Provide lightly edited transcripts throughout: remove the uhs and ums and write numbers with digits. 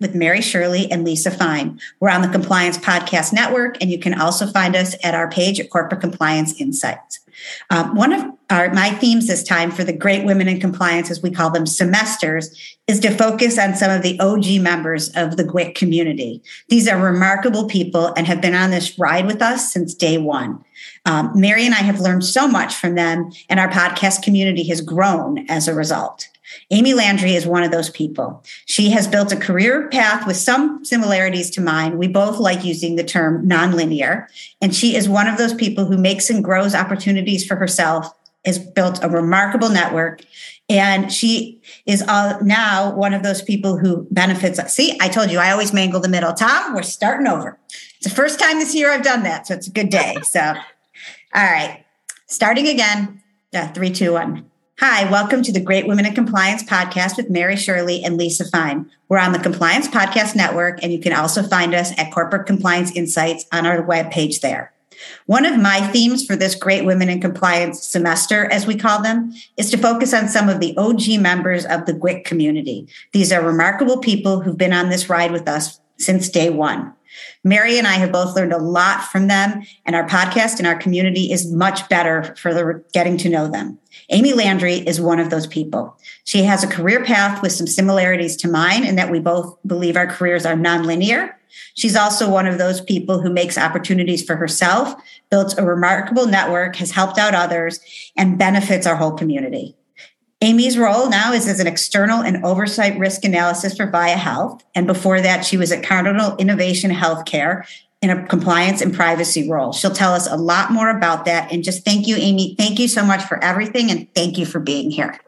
with Mary Shirley and Lisa Fine. We're on the Compliance Podcast Network, and you can also find us at our page at Corporate Compliance Insights. One of my themes this time for the Great Women in Compliance, as we call them semesters, is to focus on some of the OG members of the GWIC community. These are remarkable people and have been on this ride with us since day one. Mary and I have learned so much from them, and our podcast community has grown as a result. Amy Landry is one of those people. She has built a career path with some similarities to mine. We both like using the term nonlinear, and she is one of those people who makes and grows opportunities for herself, has built a remarkable network, and she is now one of those people who benefits. See, I told you, I always mangle the middle. Tom, we're starting over. It's the first time this year I've done that, so it's a good day. So, all right, starting again. 3, 2, 1. Hi, welcome to the Great Women in Compliance podcast with Mary Shirley and Lisa Fine. We're on the Compliance Podcast Network, and you can also find us at Corporate Compliance Insights on our webpage there. One of my themes for this Great Women in Compliance semester, as we call them, is to focus on some of the OG members of the GWIC community. These are remarkable people who've been on this ride with us since day one. Mary and I have both learned a lot from them, and our podcast and our community is much better for getting to know them. Amy Landry is one of those people. She has a career path with some similarities to mine in that we both believe our careers are nonlinear. She's also one of those people who makes opportunities for herself, builds a remarkable network, has helped out others, and benefits our whole community. Amy's role now is as an external and oversight risk analysis for Via Health. And before that, she was at Cardinal Innovation Healthcare in a compliance and privacy role. She'll tell us a lot more about that. And just thank you, Amy. Thank you so much for everything. And thank you for being here.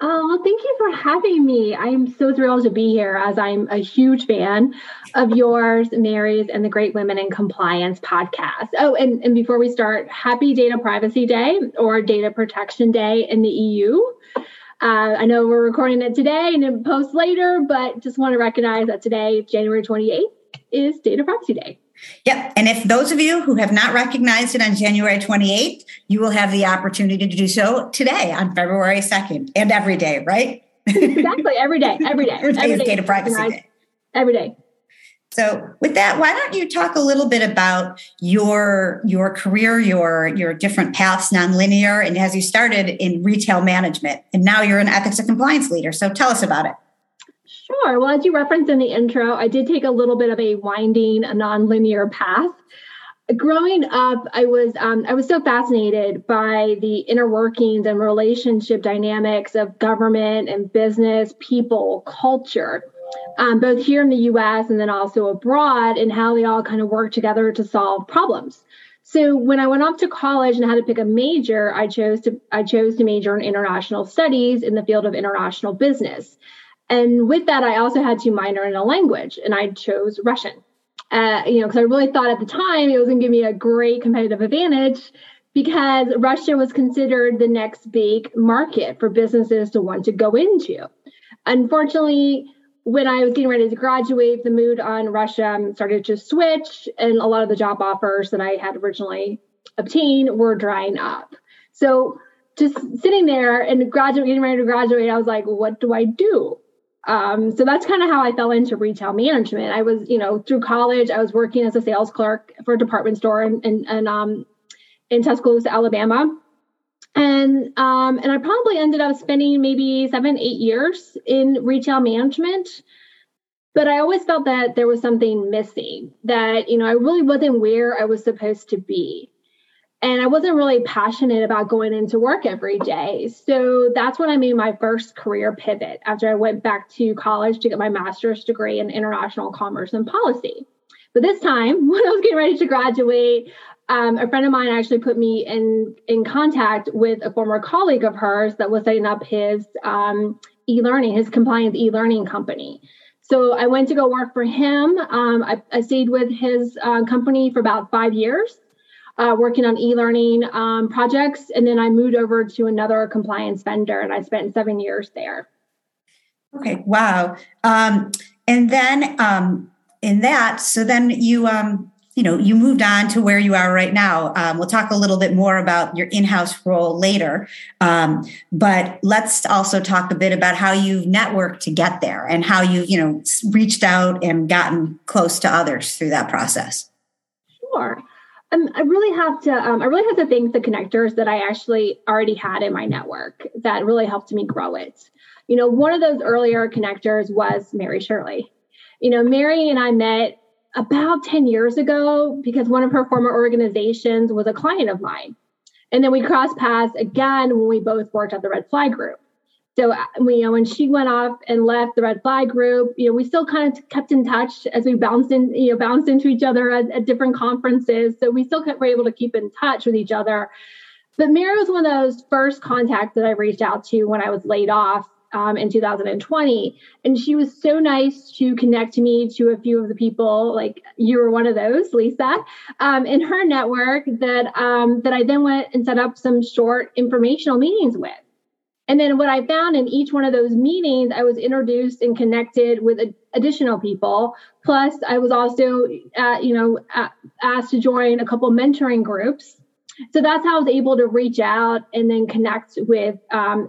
Oh, well, thank you for having me. I'm so thrilled to be here, as I'm a huge fan of yours, Mary's, and the Great Women in Compliance podcast. Oh, and before we start, happy Data Privacy Day, or Data Protection Day in the EU. I know we're recording it today and it posts later, but just want to recognize that today, January 28th, is Data Privacy Day. Yep. And if those of you who have not recognized it on January 28th, you will have the opportunity to do so today on February 2nd and every day, right? Exactly. Every day. Every day. Every day is Data Privacy Day. Every day. So with that, why don't you talk a little bit about your career, your different paths, nonlinear, and as you started in retail management, and now you're an ethics and compliance leader. So tell us about it. Sure. Well, as you referenced in the intro, I did take a little bit of a winding, a nonlinear path. Growing up, I was so fascinated by the inner workings and relationship dynamics of government and business, people, culture. Both here in the U.S. and then also abroad, and how they all kind of work together to solve problems. So when I went off to college and had to pick a major, I chose to major in international studies in the field of international business. And with that, I also had to minor in a language, and I chose Russian. Because I really thought at the time it was going to give me a great competitive advantage, because Russia was considered the next big market for businesses to want to go into. Unfortunately, when I was getting ready to graduate, the mood on Russia started to switch, and a lot of the job offers that I had originally obtained were drying up. So just sitting there and getting ready to graduate, I was like, what do I do? So that's kind of how I fell into retail management. I was, through college, I was working as a sales clerk for a department store in Tuscaloosa, Alabama. And I probably ended up spending maybe 7-8 years in retail management, but I always felt that there was something missing, that, I really wasn't where I was supposed to be. And I wasn't really passionate about going into work every day. So that's when I made my first career pivot after I went back to college to get my master's degree in international commerce and policy. But this time, when I was getting ready to graduate, a friend of mine actually put me in contact with a former colleague of hers that was setting up his e-learning, his compliance e-learning company. So I went to go work for him. I stayed with his company for about 5 years. working on e-learning projects. And then I moved over to another compliance vendor, and I spent 7 years there. Okay. Wow. And then in that, so then you, you know, you moved on to where you are right now. We'll talk a little bit more about your in-house role later, but let's also talk a bit about how you've networked to get there and how you, you know, reached out and gotten close to others through that process. Sure. I really have to thank the connectors that I actually already had in my network that really helped me grow it. You know, one of those earlier connectors was Mary Shirley. You know, Mary and I met about 10 years ago because one of her former organizations was a client of mine. And then we crossed paths again when we both worked at the Red Fly Group. So, you know, when she went off and left the Red Fly Group, you know, we still kind of kept in touch as we bounced into each other at different conferences. So we still were able to keep in touch with each other. But Mary was one of those first contacts that I reached out to when I was laid off in 2020. And she was so nice to connect me to a few of the people, like you were one of those, Lisa, in her network that I then went and set up some short informational meetings with. And then what I found in each one of those meetings, I was introduced and connected with additional people. Plus, I was also, asked to join a couple mentoring groups. So that's how I was able to reach out and then connect with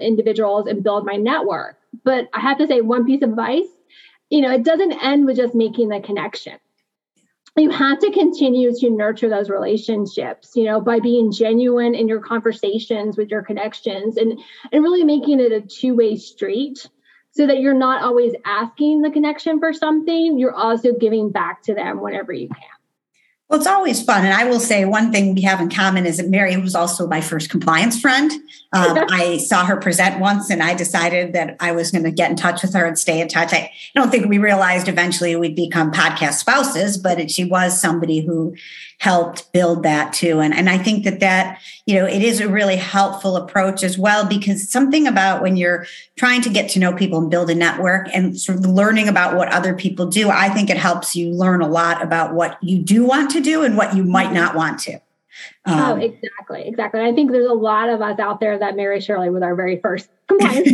individuals and build my network. But I have to say one piece of advice, you know, it doesn't end with just making the connection. You have to continue to nurture those relationships, you know, by being genuine in your conversations with your connections and really making it a two-way street so that you're not always asking the connection for something. You're also giving back to them whenever you can. Well, it's always fun. And I will say one thing we have in common is that Mary was also my first compliance friend. I saw her present once and I decided that I was going to get in touch with her and stay in touch. I don't think we realized eventually we'd become podcast spouses, but she was somebody who helped build that too. And I think that, you know, it is a really helpful approach as well, because something about when you're trying to get to know people and build a network and sort of learning about what other people do, I think it helps you learn a lot about what you do want to do and what you might not want to. Exactly. I think there's a lot of us out there that Mary Shirley was our very first compliance.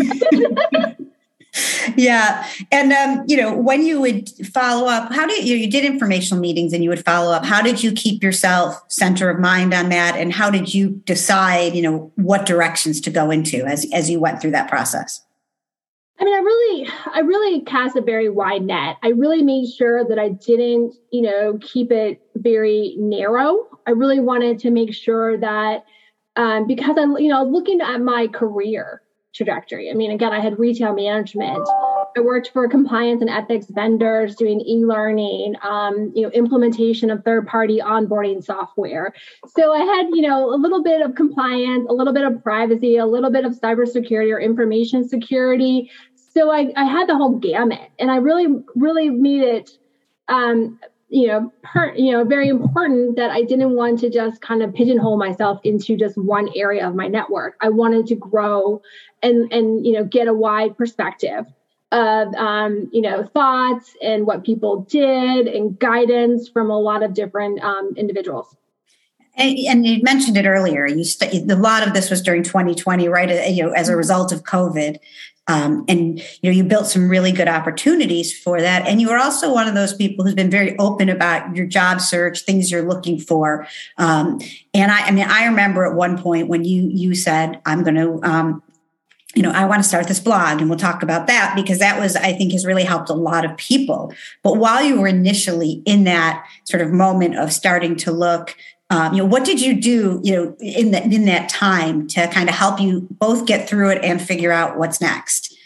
Yeah. And, you know, when you would follow up, how did you did informational meetings and you would follow up. How did you keep yourself center of mind on that? And how did you decide, you know, what directions to go into as you went through that process? I mean, I really cast a very wide net. I really made sure that I didn't, you know, keep it very narrow. I really wanted to make sure that because I'm, you know, looking at my career trajectory. I mean, again, I had retail management. I worked for compliance and ethics vendors doing e-learning, implementation of third-party onboarding software. So I had, you know, a little bit of compliance, a little bit of privacy, a little bit of cybersecurity or information security. So I had the whole gamut, and I really, really made it, very important that I didn't want to just kind of pigeonhole myself into just one area of my network. I wanted to grow and you know, get a wide perspective of, thoughts and what people did and guidance from a lot of different individuals. And you mentioned it earlier. A lot of this was during 2020, right? You know, as a result of COVID. And, you know, you built some really good opportunities for that. And you are also one of those people who's been very open about your job search, things you're looking for. I remember at one point when you said, I'm going to, I want to start this blog, and we'll talk about that because that was, I think, has really helped a lot of people. But while you were initially in that sort of moment of starting to look, what did you do, you know, in that time to kind of help you both get through it and figure out what's next?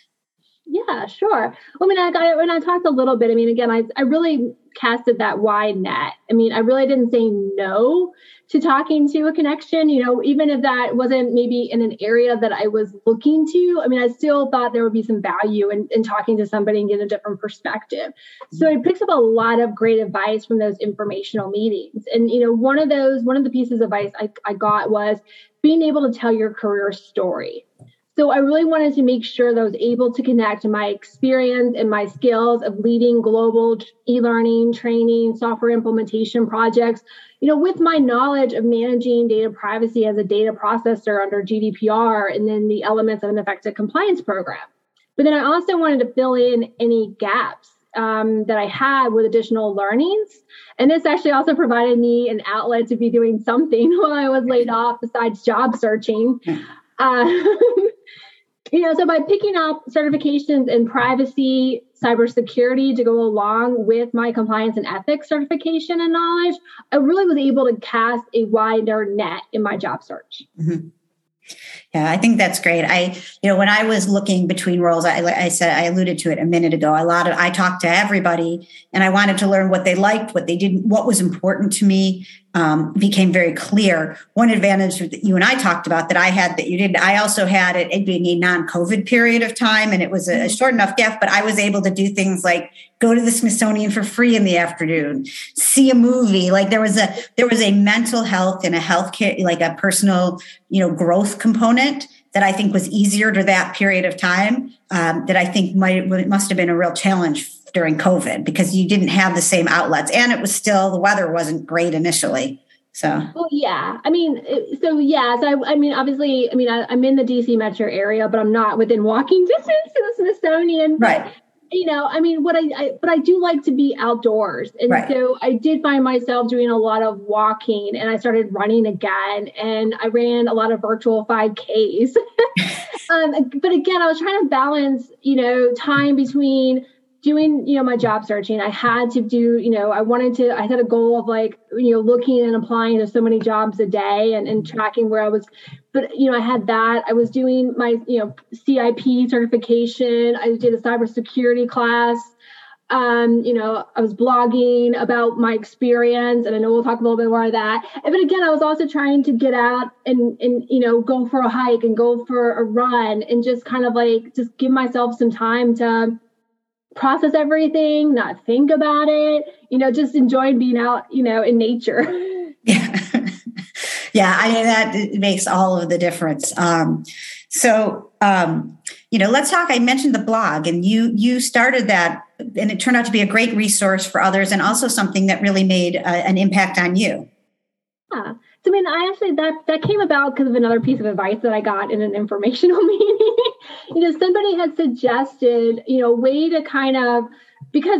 Yeah, sure. I mean, I talked a little bit. I mean, again, I really casted that wide net. I mean, I really didn't say no to talking to a connection, you know, even if that wasn't maybe in an area that I was looking to. I mean, I still thought there would be some value in talking to somebody and get a different perspective. So I picked up a lot of great advice from those informational meetings. And, you know, one of the pieces of advice I got was being able to tell your career story. So I really wanted to make sure that I was able to connect my experience and my skills of leading global e-learning, training, software implementation projects, with my knowledge of managing data privacy as a data processor under GDPR and then the elements of an effective compliance program. But then I also wanted to fill in any gaps that I had with additional learnings. And this actually also provided me an outlet to be doing something while I was laid off besides job searching. So by picking up certifications in privacy, cybersecurity to go along with my compliance and ethics certification and knowledge, I really was able to cast a wider net in my job search. Mm-hmm. Yeah, I think that's great. When I was looking between roles, I alluded to it a minute ago. I talked to everybody, and I wanted to learn what they liked, what they didn't, what was important to me. Became very clear. One advantage that you and I talked about that I had that you didn't, I also had it being a non-COVID period of time, and it was a short enough gap, but I was able to do things like go to the Smithsonian for free in the afternoon, see a movie. Like there was a mental health and a healthcare, like a personal, growth component that I think was easier to that period of time, that I think must have been a real challenge during COVID because you didn't have the same outlets, and it was still, the weather wasn't great initially. I'm in the DC metro area, but I'm not within walking distance to the Smithsonian. Right. But I do like to be outdoors. And right. So I did find myself doing a lot of walking, and I started running again, and I ran a lot of virtual 5Ks. But again, I was trying to balance, time between doing, my job searching. I had to do, I had a goal of looking and applying to so many jobs a day and tracking where I was, but, I had that. I was doing my, CIP certification. I did a cybersecurity class. I was blogging about my experience, and I know we'll talk a little bit more of that. But again, I was also trying to get out and go for a hike and go for a run and just give myself some time to process everything, not think about it, just enjoying being out, in nature. Yeah. Yeah. That makes all of the difference. Let's talk, I mentioned the blog, and you started that, and it turned out to be a great resource for others, and also something that really made an impact on you. Yeah. So, that came about because of another piece of advice that I got in an informational meeting. Somebody had suggested, a way to because,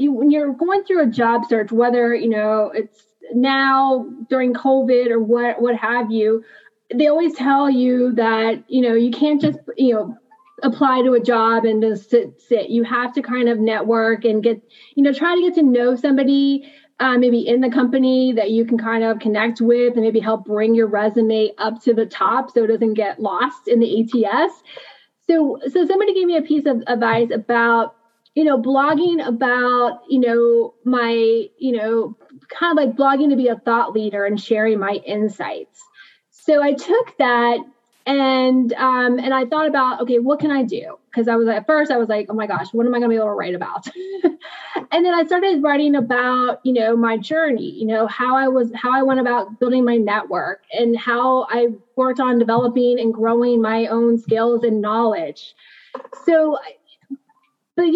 when you're going through a job search, whether, it's now during COVID or what have you, they always tell you that, you can't just, apply to a job and just sit. You have to network and get, try to get to know somebody, maybe in the company that you can connect with and maybe help bring your resume up to the top so it doesn't get lost in the ATS. So somebody gave me a piece of advice about, blogging about, my, blogging to be a thought leader and sharing my insights. So I took that and I thought about, okay, what can I do? Because at first I was like, oh my gosh, what am I going to be able to write about? And then I started writing about, my journey, how I went about building my network and how I worked on developing and growing my own skills and knowledge. So, thank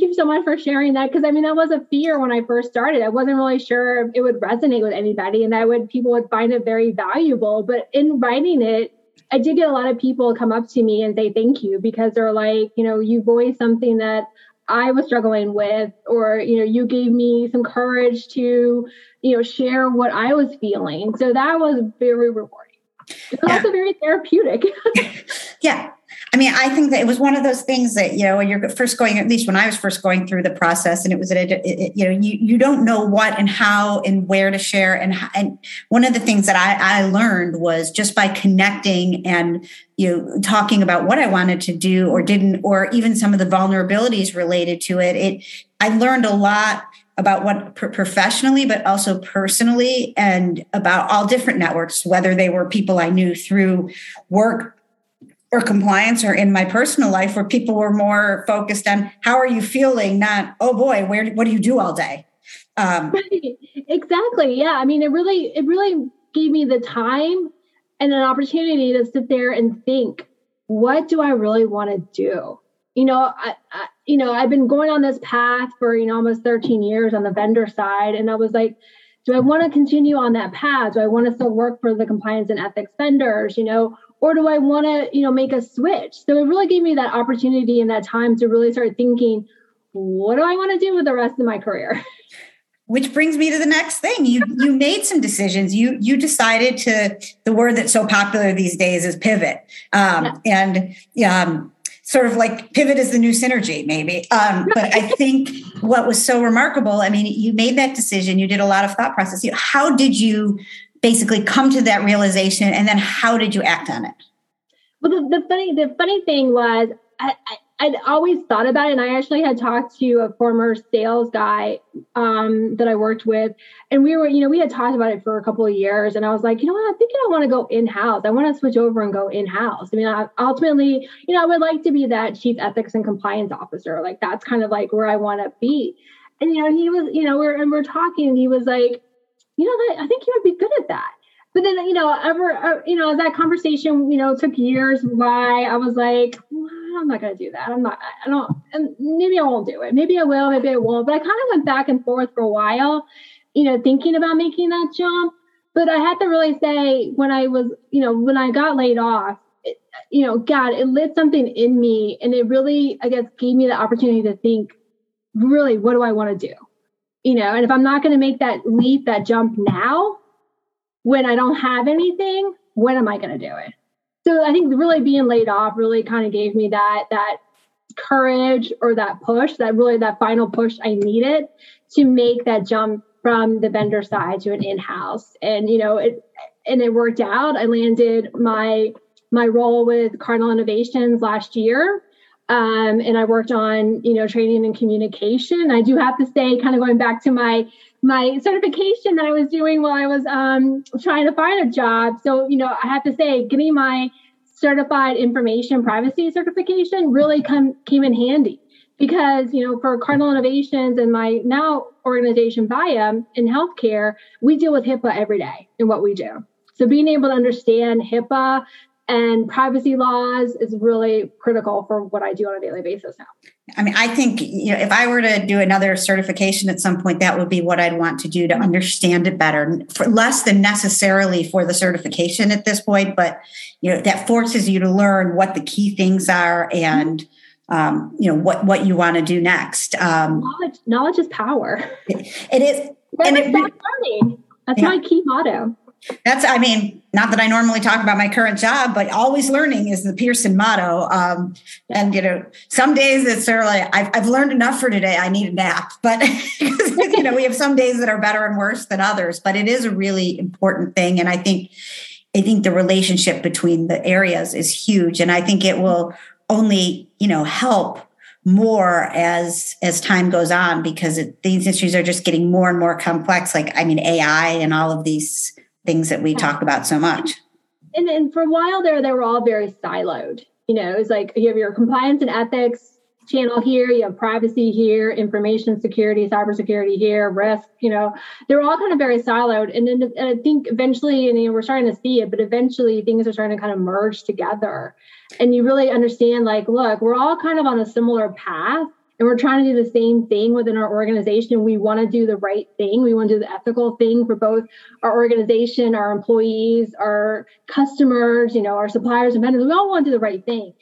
you so much for sharing that. Because that was a fear when I first started. I wasn't really sure if it would resonate with anybody, and people would find it very valuable. But in writing it, I did get a lot of people come up to me and say thank you, because they're like, you voiced something that I was struggling with, or, you gave me some courage to, share what I was feeling. So that was very rewarding. It was also very therapeutic. Yeah. I think that it was one of those things that, when you're first going, at least when I was first going through the process, and it was, you don't know what and how and where to share. And one of the things that I learned was just by connecting and, talking about what I wanted to do or didn't, or even some of the vulnerabilities related to it. I learned a lot about what professionally, but also personally, and about all different networks, whether they were people I knew through work, or compliance, or in my personal life, where people were more focused on how are you feeling, not, oh boy, what do you do all day? Exactly. Yeah. It really gave me the time and an opportunity to sit there and think, what do I really want to do? I've been going on this path for, almost 13 years on the vendor side. And I was like, do I want to continue on that path? Do I want to still work for the compliance and ethics vendors, or do I want to, make a switch? So it really gave me that opportunity and that time to really start thinking, what do I want to do with the rest of my career? Which brings me to the next thing. You made some decisions. You decided to, the word that's so popular these days is pivot. Sort of like pivot is the new synergy, maybe. But I think what was so remarkable, I mean, you made that decision. You did a lot of thought process. How did you basically come to that realization? And then how did you act on it? Well, the funny thing was I'd always thought about it. And I actually had talked to a former sales guy that I worked with. And we had talked about it for a couple of years. And I was like, what? I think I want to go in-house. I want to switch over and go in-house. I mean, ultimately, I would like to be that chief ethics and compliance officer. Like, that's kind of like where I want to be. And, he was, we're talking and he was like, I think you would be good at that. But then, that conversation, took years by. I was like, well, I'm not going to do that. And maybe I won't do it. Maybe I will, maybe I won't. But I kind of went back and forth for a while, thinking about making that jump. But I had to really say when I got laid off, God, it lit something in me. And it really, I guess, gave me the opportunity to think, really, what do I want to do? And if I'm not going to make that leap, that jump now, when I don't have anything, when am I going to do it? So I think really being laid off really kind of gave me that courage or that push, that final push I needed to make that jump from the vendor side to an in-house. And, it worked out. I landed my role with Cardinal Innovations last year. And I worked on, training and communication. I do have to say, kind of going back to my certification that I was doing while I was trying to find a job. So, I have to say, getting my certified information privacy certification really came in handy because, for Cardinal Innovations and my now organization Via in healthcare, we deal with HIPAA every day in what we do. So being able to understand HIPAA and privacy laws is really critical for what I do on a daily basis now. I mean, I think, if I were to do another certification at some point, that would be what I'd want to do to understand it better, for less than necessarily for the certification at this point. But, that forces you to learn what the key things are and, what you want to do next. Knowledge is power. It is. And it's learning. That's my key motto. Not that I normally talk about my current job, but always learning is the Pearson motto. And, some days it's sort of like, I've learned enough for today. I need a nap. But, we have some days that are better and worse than others, but it is a really important thing. And I think the relationship between the areas is huge. And I think it will only, help more as time goes on, because these issues are just getting more and more complex. Like, AI and all of these things that we talk about so much. And for a while there, they were all very siloed. It's like you have your compliance and ethics channel here, you have privacy here, information security, cybersecurity here, risk, they're all kind of very siloed. And then I think eventually, we're starting to see it, but eventually things are starting to kind of merge together. And you really understand, like, look, we're all kind of on a similar path. And we're trying to do the same thing within our organization. We want to do the right thing. We want to do the ethical thing for both our organization, our employees, our customers, our suppliers and vendors. We all want to do the right thing.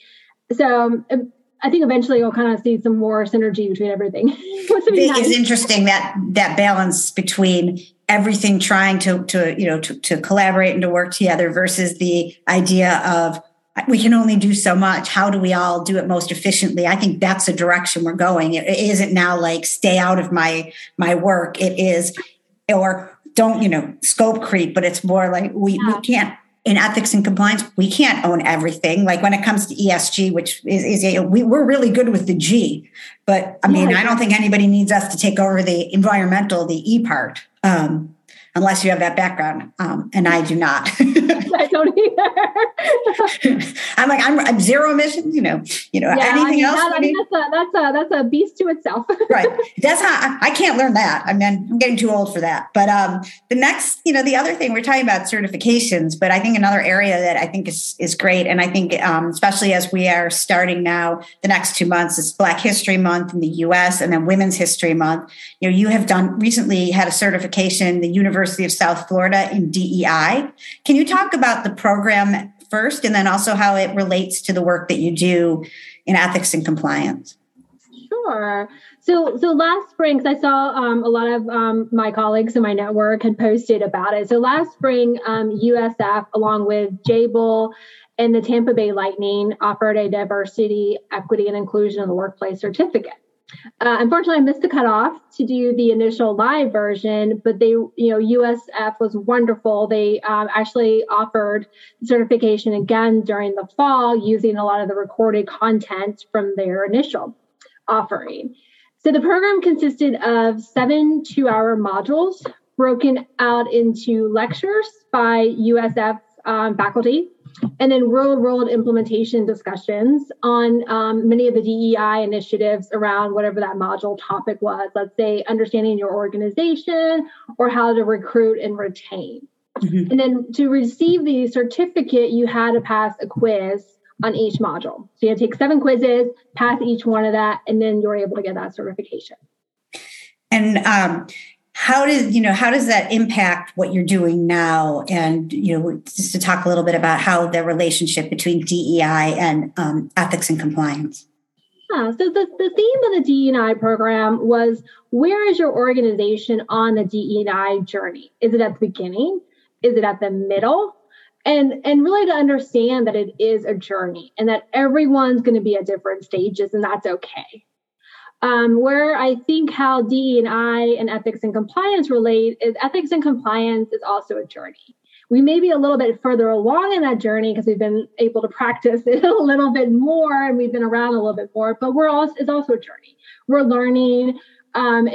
So I think eventually we'll kind of see some more synergy between everything. It's interesting that balance between everything trying to collaborate and to work together versus the idea of, we can only do so much. How do we all do it most efficiently? I think that's the direction we're going. It isn't now like, stay out of my work. It is, or don't, scope creep, but it's more like we can't, in ethics and compliance, we can't own everything. Like when it comes to ESG, which is we're really good with the G, but I don't think anybody needs us to take over the environmental, the E part. unless you have that background. And I do not. I don't either. I'm zero emissions, anything else. That's a beast to itself. Right. That's how I can't learn that. I mean, I'm getting too old for that. But the next, the other thing we're talking about certifications, but I think another area that I think is great. And I think especially as we are starting now, the next 2 months is Black History Month in the US and then Women's History Month. You have recently had a certification, the University of South Florida in DEI. Can you talk about the program first and then also how it relates to the work that you do in ethics and compliance? Sure. So last spring, because I saw a lot of my colleagues in my network had posted about it. So last spring, USF, along with JABIL and the Tampa Bay Lightning, offered a diversity, equity, and inclusion in the workplace certificate. Unfortunately, I missed the cutoff to do the initial live version, but they, USF was wonderful. They actually offered certification again during the fall using a lot of the recorded content from their initial offering. So the program consisted of 7 2-hour modules broken out into lectures by USF faculty, and then real-world implementation discussions on many of the DEI initiatives around whatever that module topic was, let's say understanding your organization or how to recruit and retain. Mm-hmm. And then to receive the certificate, you had to pass a quiz on each module. So you had to take 7 quizzes, pass each one of that, and then you're able to get that certification. And how does that impact what you're doing now? And, just to talk a little bit about how the relationship between DEI and ethics and compliance. Yeah, so the theme of the DEI program was, where is your organization on the DEI journey? Is it at the beginning? Is it at the middle? And really to understand that it is a journey and that everyone's going to be at different stages, and that's okay. Where I think how DEI and ethics and compliance relate is ethics and compliance is also a journey. We may be a little bit further along in that journey because we've been able to practice it a little bit more and we've been around a little bit more, but it's also a journey. We're learning and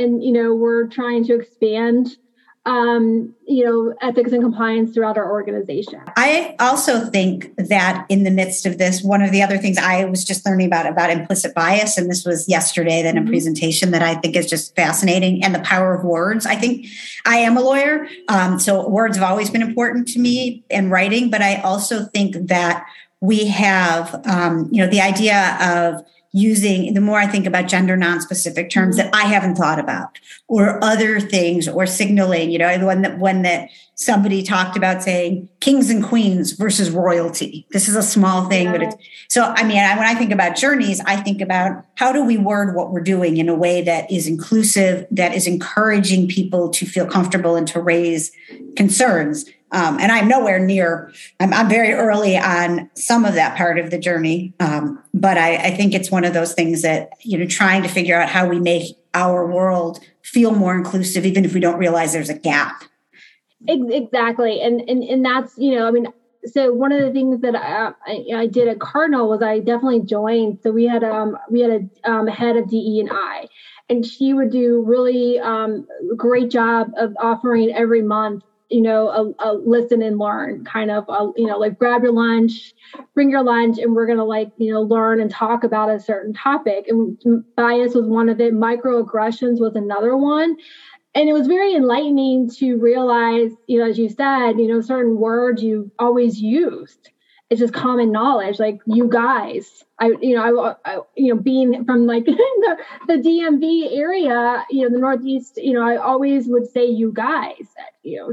we're trying to expand ethics and compliance throughout our organization. I also think that in the midst of this, one of the other things I was just learning about implicit bias, and this was yesterday in a presentation that I think is just fascinating, and the power of words. I think I am a lawyer, so words have always been important to me in writing, but I also think that we have, the idea of using, the more I think about gender non-specific terms that I haven't thought about, or other things, or signaling, the one that somebody talked about saying kings and queens versus royalty. This is a small thing, but it's so, when I think about journeys, I think about how do we word what we're doing in a way that is inclusive, that is encouraging people to feel comfortable and to raise concerns. And I'm nowhere near, I'm very early on some of that part of the journey. But I think it's one of those things that, trying to figure out how we make our world feel more inclusive, even if we don't realize there's a gap. Exactly. And that's, so one of the things that I did at Cardinal was I definitely joined. So we had a head of DE&I, and she would do really great job of offering every month, a listen and learn kind of, grab your lunch, bring your lunch, and we're going to learn and talk about a certain topic. And bias was one of it. Microaggressions was another one. And it was very enlightening to realize, as you said, certain words you always used. It's just common knowledge. Like you guys, I being from the DMV area, the Northeast, I always would say you guys,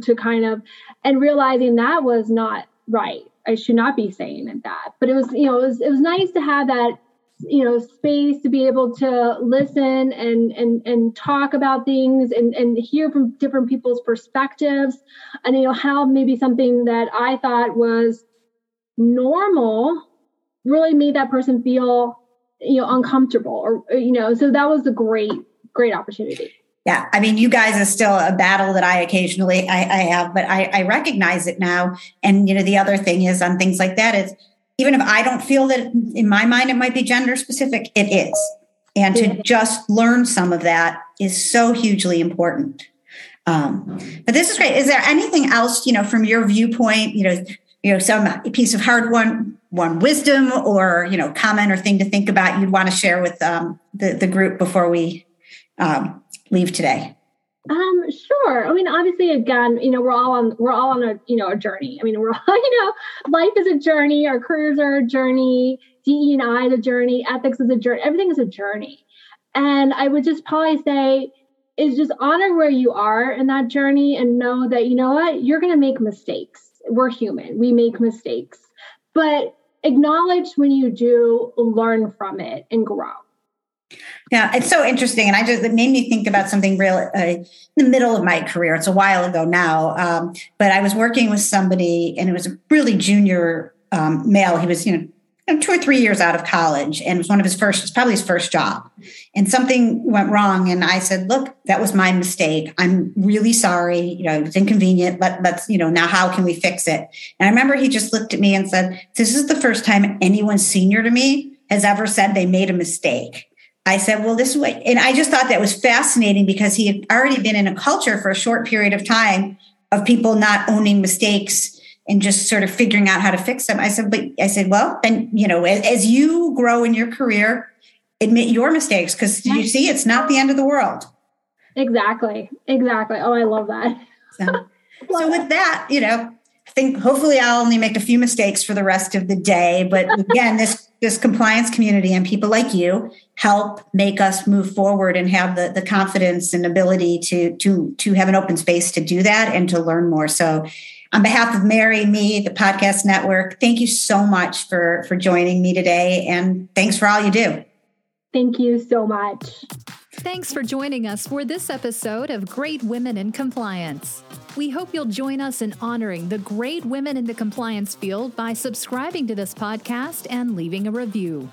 to kind of, and realizing that was not right. I should not be saying that, but it was, it was nice to have that, space to be able to listen and talk about things and hear from different people's perspectives, and how maybe something that I thought was normal really made that person feel, uncomfortable, or, so that was a great opportunity. Yeah. You guys is still a battle that I occasionally I have, but I recognize it now. And, the other thing is on things like that is, even if I don't feel that in my mind, it might be gender specific, it is. And to just learn some of that is so hugely important. But this is great. Is there anything else, from your viewpoint, some piece of hard-won wisdom or, comment or thing to think about you'd want to share with the group before we leave today? Sure. I mean, obviously, again, we're all on a a journey. I mean, we're all, life is a journey. Our careers are a journey. DE&I is a journey. Ethics is a journey. Everything is a journey. And I would just probably say is just honor where you are in that journey and know that, you're going to make mistakes. We're human. We make mistakes, but acknowledge when you do, learn from it and grow. Yeah, it's so interesting. And it made me think about something real in the middle of my career. It's a while ago now, but I was working with somebody and it was a really junior male. He was, 2 or 3 years out of college, and it was probably his first job. And something went wrong. And I said, look, that was my mistake. I'm really sorry. It was inconvenient. Let's, now how can we fix it? And I remember he just looked at me and said, this is the first time anyone senior to me has ever said they made a mistake. I said, well, this way. And I just thought that was fascinating because he had already been in a culture for a short period of time of people not owning mistakes and just sort of figuring out how to fix them. I said, well, then, as you grow in your career, admit your mistakes because you see, it's not the end of the world. Exactly. Oh, I love that. So with that, I think hopefully I'll only make a few mistakes for the rest of the day. But again, this compliance community and people like you help make us move forward and have the confidence and ability to have an open space to do that and to learn more. So on behalf of Mary, me, the podcast network, thank you so much for joining me today. And thanks for all you do. Thank you so much. Thanks for joining us for this episode of Great Women in Compliance. We hope you'll join us in honoring the great women in the compliance field by subscribing to this podcast and leaving a review.